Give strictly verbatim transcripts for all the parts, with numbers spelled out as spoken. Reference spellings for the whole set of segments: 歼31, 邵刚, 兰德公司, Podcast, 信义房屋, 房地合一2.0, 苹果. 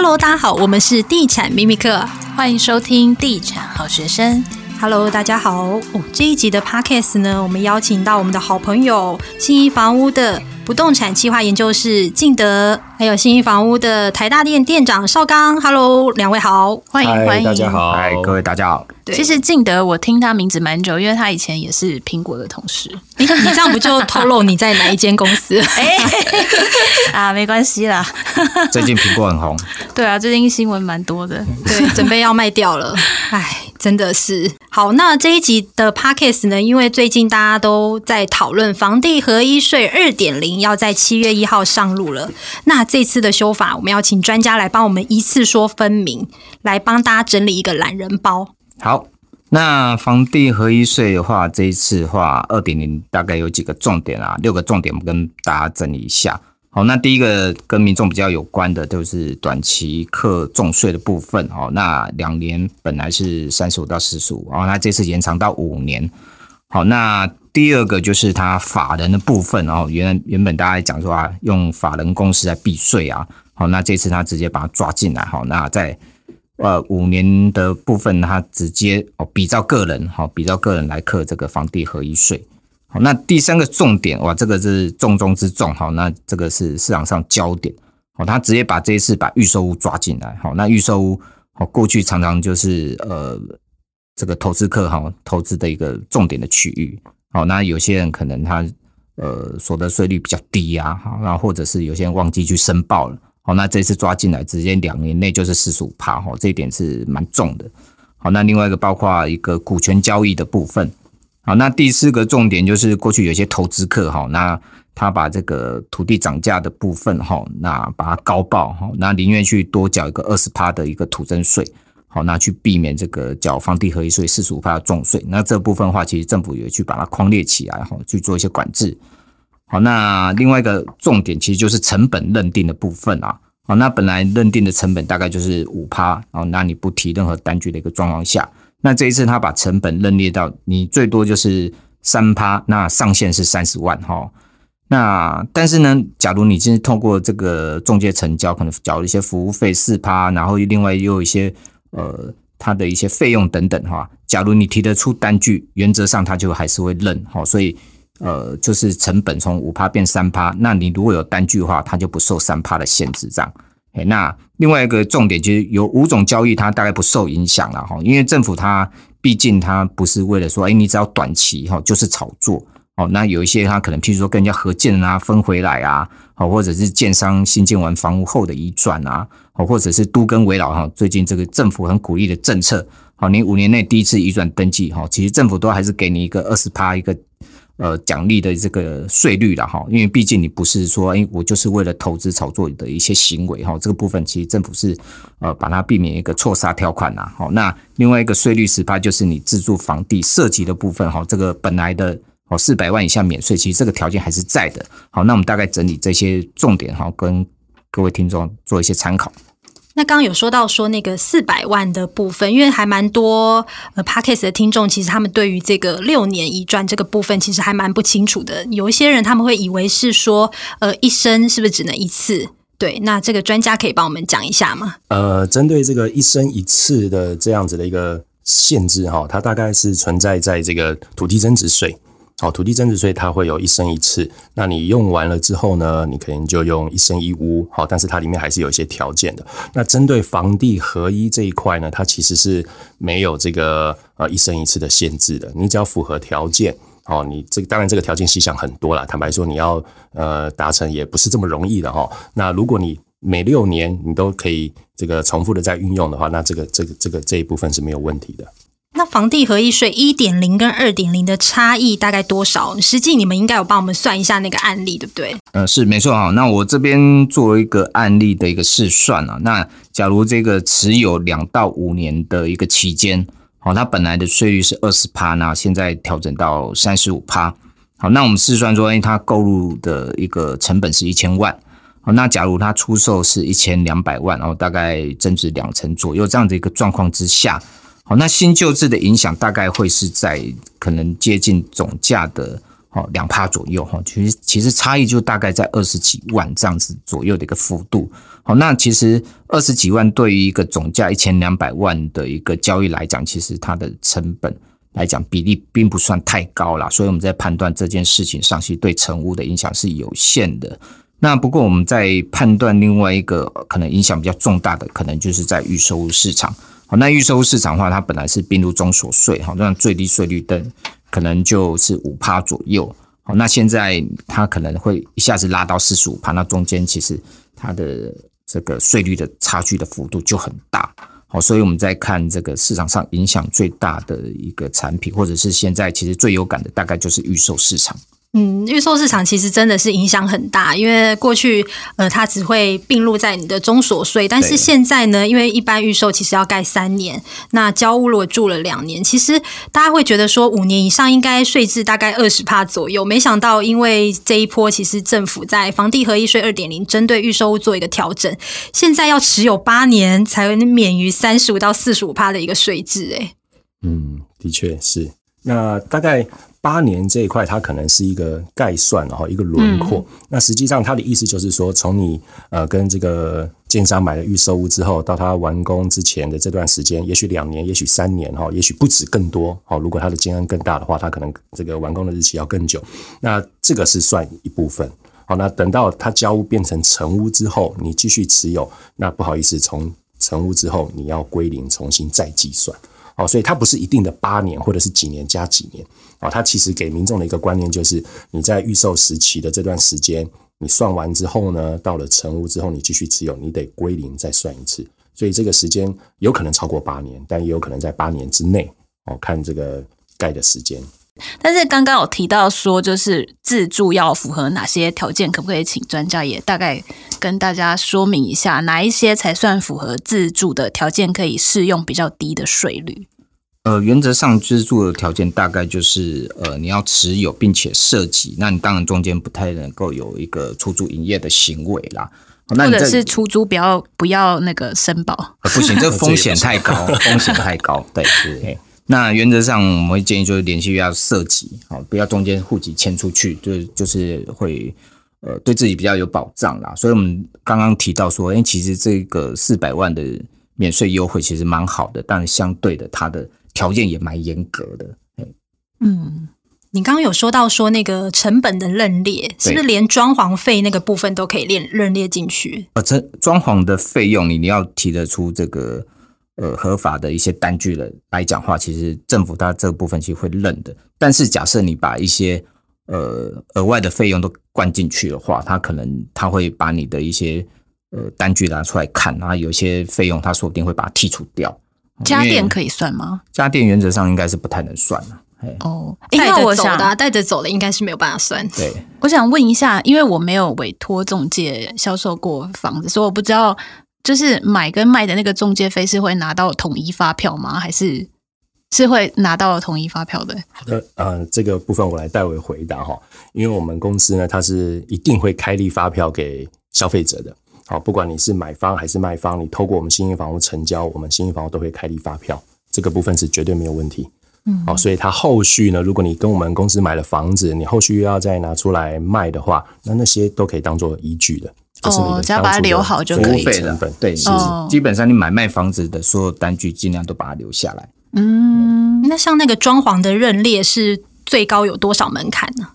Hello， 大家好，我们是地产秘密课，欢迎收听地产好学生。Hello， 大家好，哦，这一集的 Podcast 呢，我们邀请到我们的好朋友信义房屋的不动产企划研究室敬德，还有信义房屋的台大店店长邵刚。Hello， 两位好，欢迎欢迎，大家好，嗨，各位大家好。其实敬德我听他名字蛮久，因为他以前也是苹果的同事。你这样不就透露你在哪一间公司？哎啊，没关系啦。最近苹果很红。对啊，最近新闻蛮多的。对，准备要卖掉了。哎，真的是。好，那这一集的 podcast 呢，因为最近大家都在讨论房地合一税 二点零 要在七月一号上路了。那这次的修法，我们要请专家来帮我们一次说分明，来帮大家整理一个懒人包。好，那房地合一税的话，这一次的话 二点零 大概有几个重点啊，六个重点我们跟大家整理一下。好，那第一个跟民众比较有关的就是短期课重税的部分。好，那两年本来是三十五到四十五，好，那这次延长到五年。好，那第二个就是它法人的部分，哦，原, 原本大家讲说啊，用法人公司来避税啊，好，那这次它直接把它抓进来。好，那在呃，五年的部分，它直接哦比照个人，好、哦、比照个人来课这个房地合一税。好，那第三个重点，哇，这个是重中之重，好、哦，那这个是市场上焦点，好、哦，它直接把这一次把预售屋抓进来，好、哦，那预售屋，好、哦，过去常常就是呃这个投资客哈、哦、投资的一个重点的区域，好、哦，那有些人可能他呃所得税率比较低啊，好，那或者是有些人忘记去申报了。好，那这次抓进来，直接两年内就是 百分之四十五， 好，这一点是蛮重的。好，那另外一个包括一个股权交易的部分。好，那第四个重点就是过去有些投资客，好，那他把这个土地涨价的部分，好，那把它高报，好，那宁愿去多缴一个 百分之二十 的一个土增税，好，那去避免这个缴房地合一税 百分之四十五 的重税。那这部分的话，其实政府也去把它框列起来，好，去做一些管制。好，那另外一个重点其实就是成本认定的部分啊。好，那本来认定的成本大概就是 百分之五， 那你不提任何单据的一个状况下，那这一次他把成本认列到你最多就是 百分之三， 那上限是三十万。好，那但是呢，假如你今天透过这个中介成交，可能缴了一些服务费 百分之四， 然后另外又有一些呃他的一些费用等等哈，假如你提得出单据，原则上他就还是会认。好，所以呃，就是成本从 百分之五 变 百分之三， 那你如果有单据的话，它就不受 百分之三 的限制这样。那另外一个重点就是有五种交易它大概不受影响啦，因为政府它毕竟它不是为了说、欸、你只要短期就是炒作，那有一些它可能譬如说跟人家合建啊，分回来啊，或者是建商新建完房屋后的移转啊，或者是都更危老，最近这个政府很鼓励的政策，你五年内第一次移转登记，其实政府都还是给你一个 百分之二十 一个呃，奖励的这个税率啦，哈，因为毕竟你不是说，哎，我就是为了投资炒作的一些行为哈，这个部分其实政府是呃把它避免一个错杀条款啦，好，那另外一个税率 百分之十 就是你自住房地涉及的部分哈，这个本来的哦四百万以下免税，其实这个条件还是在的，好，那我们大概整理这些重点哈，跟各位听众做一些参考。那刚刚有说到说那个四百万的部分，因为还蛮多呃 podcast 的听众，其实他们对于这个六年移转这个部分，其实还蛮不清楚的。有一些人他们会以为是说，呃，一生是不是只能一次？对，那这个专家可以帮我们讲一下吗？呃，针对这个一生一次的这样子的一个限制哈，它大概是存在在这个土地增值税。好，土地增值税它会有一生一次，那你用完了之后呢，你可能就用一生一屋，好，但是它里面还是有一些条件的。那针对房地合一这一块呢，它其实是没有这个呃一生一次的限制的，你只要符合条件，好，你这当然这个条件细项很多啦，坦白说你要呃达成也不是这么容易的哈。那如果你每六年你都可以这个重复的在运用的话，那这个这个这个这一部分是没有问题的。那房地合一税 一点零 跟 二点零 的差异大概多少？实际你们应该有帮我们算一下那个案例，对不对？呃，是没错哈。那我这边做一个案例的一个试算啊。那假如这个持有两到五年的一个期间，好，它本来的税率是 百分之二十， 那现在调整到 百分之三十五。好，那我们试算说，哎，它购入的一个成本是一千万。好，那假如它出售是一千两百万，然后大概增值两成左右这样的一个状况之下。好，那新旧制的影响大概会是在可能接近总价的哦 百分之二 左右哦，其实其实差异就大概在二十几万这样子左右的一个幅度。好，那其实二十几万对于一个总价一千两百万的一个交易来讲，其实它的成本来讲比例并不算太高啦，所以我们在判断这件事情上，其实对成屋的影响是有限的。那不过我们在判断另外一个可能影响比较重大的，可能就是在预售屋市场。好，那预售屋市场的话，它本来是并入综所税，好，那最低税率等可能就是 百分之五 左右。好，那现在它可能会一下子拉到 百分之四十五， 那中间其实它的这个税率的差距的幅度就很大。好，所以我们在看这个市场上影响最大的一个产品，或者是现在其实最有感的大概就是预售市场。嗯，预售市场其实真的是影响很大，因为过去呃它只会并入在你的综所税，但是现在呢，因为一般预售其实要盖三年，那交屋如果住了两年，其实大家会觉得说五年以上应该税制大概 百分之二十 左右，没想到因为这一波其实政府在房地合一税 二点零 针对预售屋做一个调整，现在要持有八年才能免于 百分之三十五到百分之四十五 的一个税制、欸、嗯，的确是。那大概八年这一块，它可能是一个概算，一个轮廓。嗯、那实际上，它的意思就是说，从你呃跟这个建商买了预售屋之后，到它完工之前的这段时间，也许两年，也许三年，哈，也许不止更多。好，如果它的建案更大的话，它可能这个完工的日期要更久。那这个是算一部分。好，那等到它交屋变成成屋之后，你继续持有，那不好意思，从成屋之后你要归零，重新再计算。哦，所以它不是一定的八年或者是几年加几年啊、哦，它其实给民众的一个观念就是，你在预售时期的这段时间，你算完之后呢，到了成屋之后，你继续持有，你得归零再算一次。所以这个时间有可能超过八年，但也有可能在八年之内哦，看这个盖的时间。但是刚刚有提到说，就是自住要符合哪些条件，可不可以请专家也大概跟大家说明一下，哪一些才算符合自住的条件，可以适用比较低的税率？呃，原则上自住的条件大概就是，呃，你要持有并且涉及，那你当然中间不太能够有一个出租营业的行为啦。或者是出租不要不要那个申报、呃，不行，这风险太高，风险太高，对对。那原则上我们会建议就是连续要涉及，好，不要中间户籍迁出去，就就是会呃对自己比较有保障啦。所以我们刚刚提到说，哎、欸，其实这个四百万的免税优惠其实蛮好的，但相对的它的条件也蛮严格的。嗯，你刚刚有说到说那个成本的认列，是不是连装潢费那个部分都可以认列进去？呃，装潢的费用你要提得出这个。呃，合法的一些单据的来讲话，其实政府它这个部分其实会认的。但是假设你把一些呃额外的费用都灌进去的话，它可能它会把你的一些呃单据拿出来看，然后有些费用它说不定会把它剔除掉。家电可以算吗？家电原则上应该是不太能算的、啊。哦，带着走的、啊，带着走的应该是没有办法算。对，我想问一下，因为我没有委托中介销售过房子，所以我不知道。就是买跟卖的那个中介费是会拿到统一发票吗？还是是会拿到统一发票的？好的，呃，这个部分我来代为回答哈，因为我们公司呢，它是一定会开立发票给消费者的。好，不管你是买方还是卖方，你透过我们信义房屋成交，我们信义房屋都会开立发票，这个部分是绝对没有问题。嗯，好，所以它后续呢，如果你跟我们公司买了房子，你后续要再拿出来卖的话，那那些都可以当做依据的。哦，只要把它留好就可以了。对，哦、基本上你买卖房子的所有单据，尽量都把它留下来。嗯，那像那个装潢的认列是最高有多少门槛呢？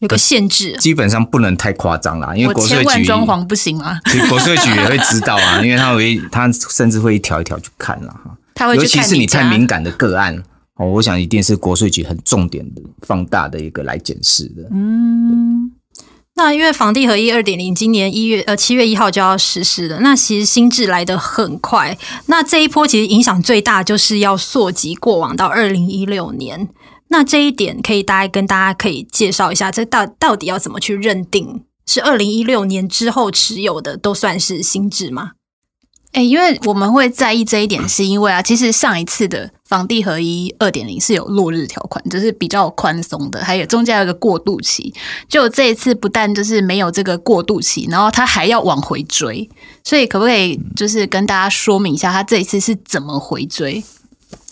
有个限制，基本上不能太夸张啦，因为国税局我千万装潢不行吗？国税局也会知道啊，因为他会，他甚至会一条一条去看啦。他会去看，尤其是你太敏感的个案。哦，我想一定是国税局很重点的放大的一个来检视的。嗯，那因为房地合一 二点零 今年一月呃七月一号就要实施了，那其实新制来得很快。那这一波其实影响最大就是要溯及过往到二零一六年。那这一点可以大概跟大家可以介绍一下，这到到底要怎么去认定是二零一六年之后持有的都算是新制吗？欸，因为我们会在意这一点是因为啊，其实上一次的房地合一 二点零 是有落日条款，就是比较宽松的，还有中间有一个过渡期，就这一次不但就是没有这个过渡期，然后它还要往回追，所以可不可以就是跟大家说明一下它这一次是怎么回追？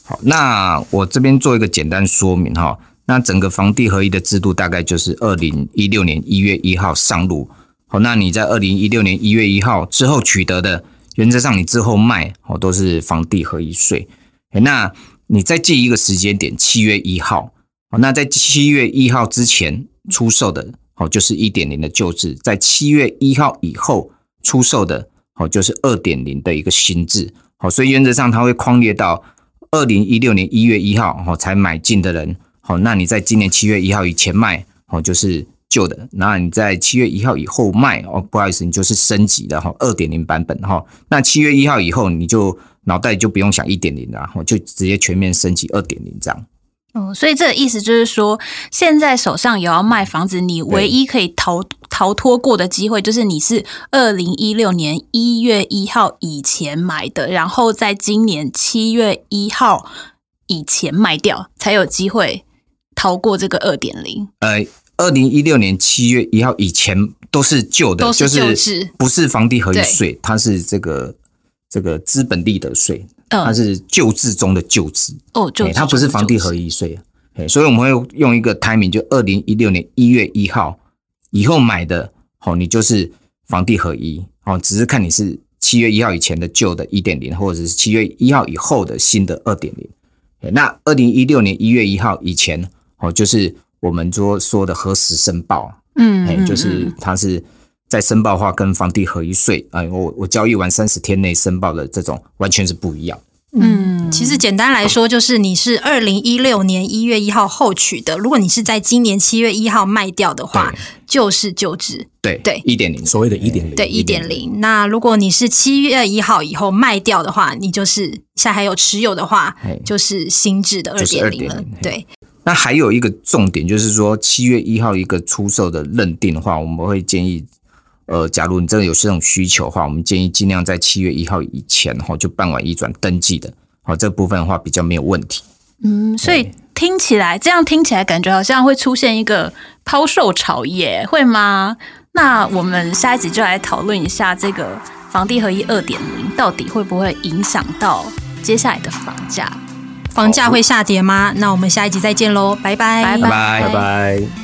好，那我这边做一个简单说明哈。那整个房地合一的制度大概就是二零一六年一月一号上路。好，那你在二零一六年一月一号之后取得的，原则上你之后卖哦都是房地合一税。那你再记一个时间点七月一号，那在七月一号之前出售的就是 一点零 的旧制，在七月一号以后出售的就是 二点零 的一个新制。所以原则上它会匡列到二零一六年一月一号才买进的人，那你在今年七月一号以前卖就是旧的，那你在七月一号以后卖，不好意思，你就是升级的 二点零 版本。那七月一号以后你就脑袋就不用想 一点零 啦，就直接全面升级 二点零 这样。嗯，所以这个意思就是说，现在手上有要卖房子，你唯一可以逃逃脱过的机会，就是你是二零一六年一月一号以前买的，然后在今年七月一号以前卖掉，才有机会逃过这个 二点零。 呃二零一六年七月一号以前都是旧的，都是旧制，就是不是房地合一税，它是这个这个资本利得税，它是旧制中的旧制，哦，旧制，它不是房地合一税，所以我们会用一个 timing， 就二零一六年一月一号以后买的，你就是房地合一，只是看你是七月一号以前的旧的 一点零， 或者是七月一号以后的新的 二点零。 那二零一六年一月一号以前就是我们说的核实申报，嗯，就是它是在申报化跟房地合一税，呃、我, 我交易完三十天内申报的这种完全是不一样。嗯，其实简单来说就是你是二零一六年一月一号后取的，如果你是在今年七月一号卖掉的话，就是旧制。对对 ,一点零, 所谓的 一点零。对 ,一点零。那如果你是七月一号以后卖掉的话，你就是现在还有持有的话，就是新制的 二点零 了。对。那还有一个重点就是说，七月一号一个出售的认定的话，我们会建议呃，假如你真的有这种需求的话，我们建议尽量在七月一号以前就办完移转登记的，这部分的话比较没有问题。嗯，所以听起来这样听起来感觉好像会出现一个抛售潮耶，会吗？那我们下一集就来讨论一下这个房地合一 二点零 到底会不会影响到接下来的房价，房价会下跌吗？那我们下一集再见咯，拜拜拜拜拜拜。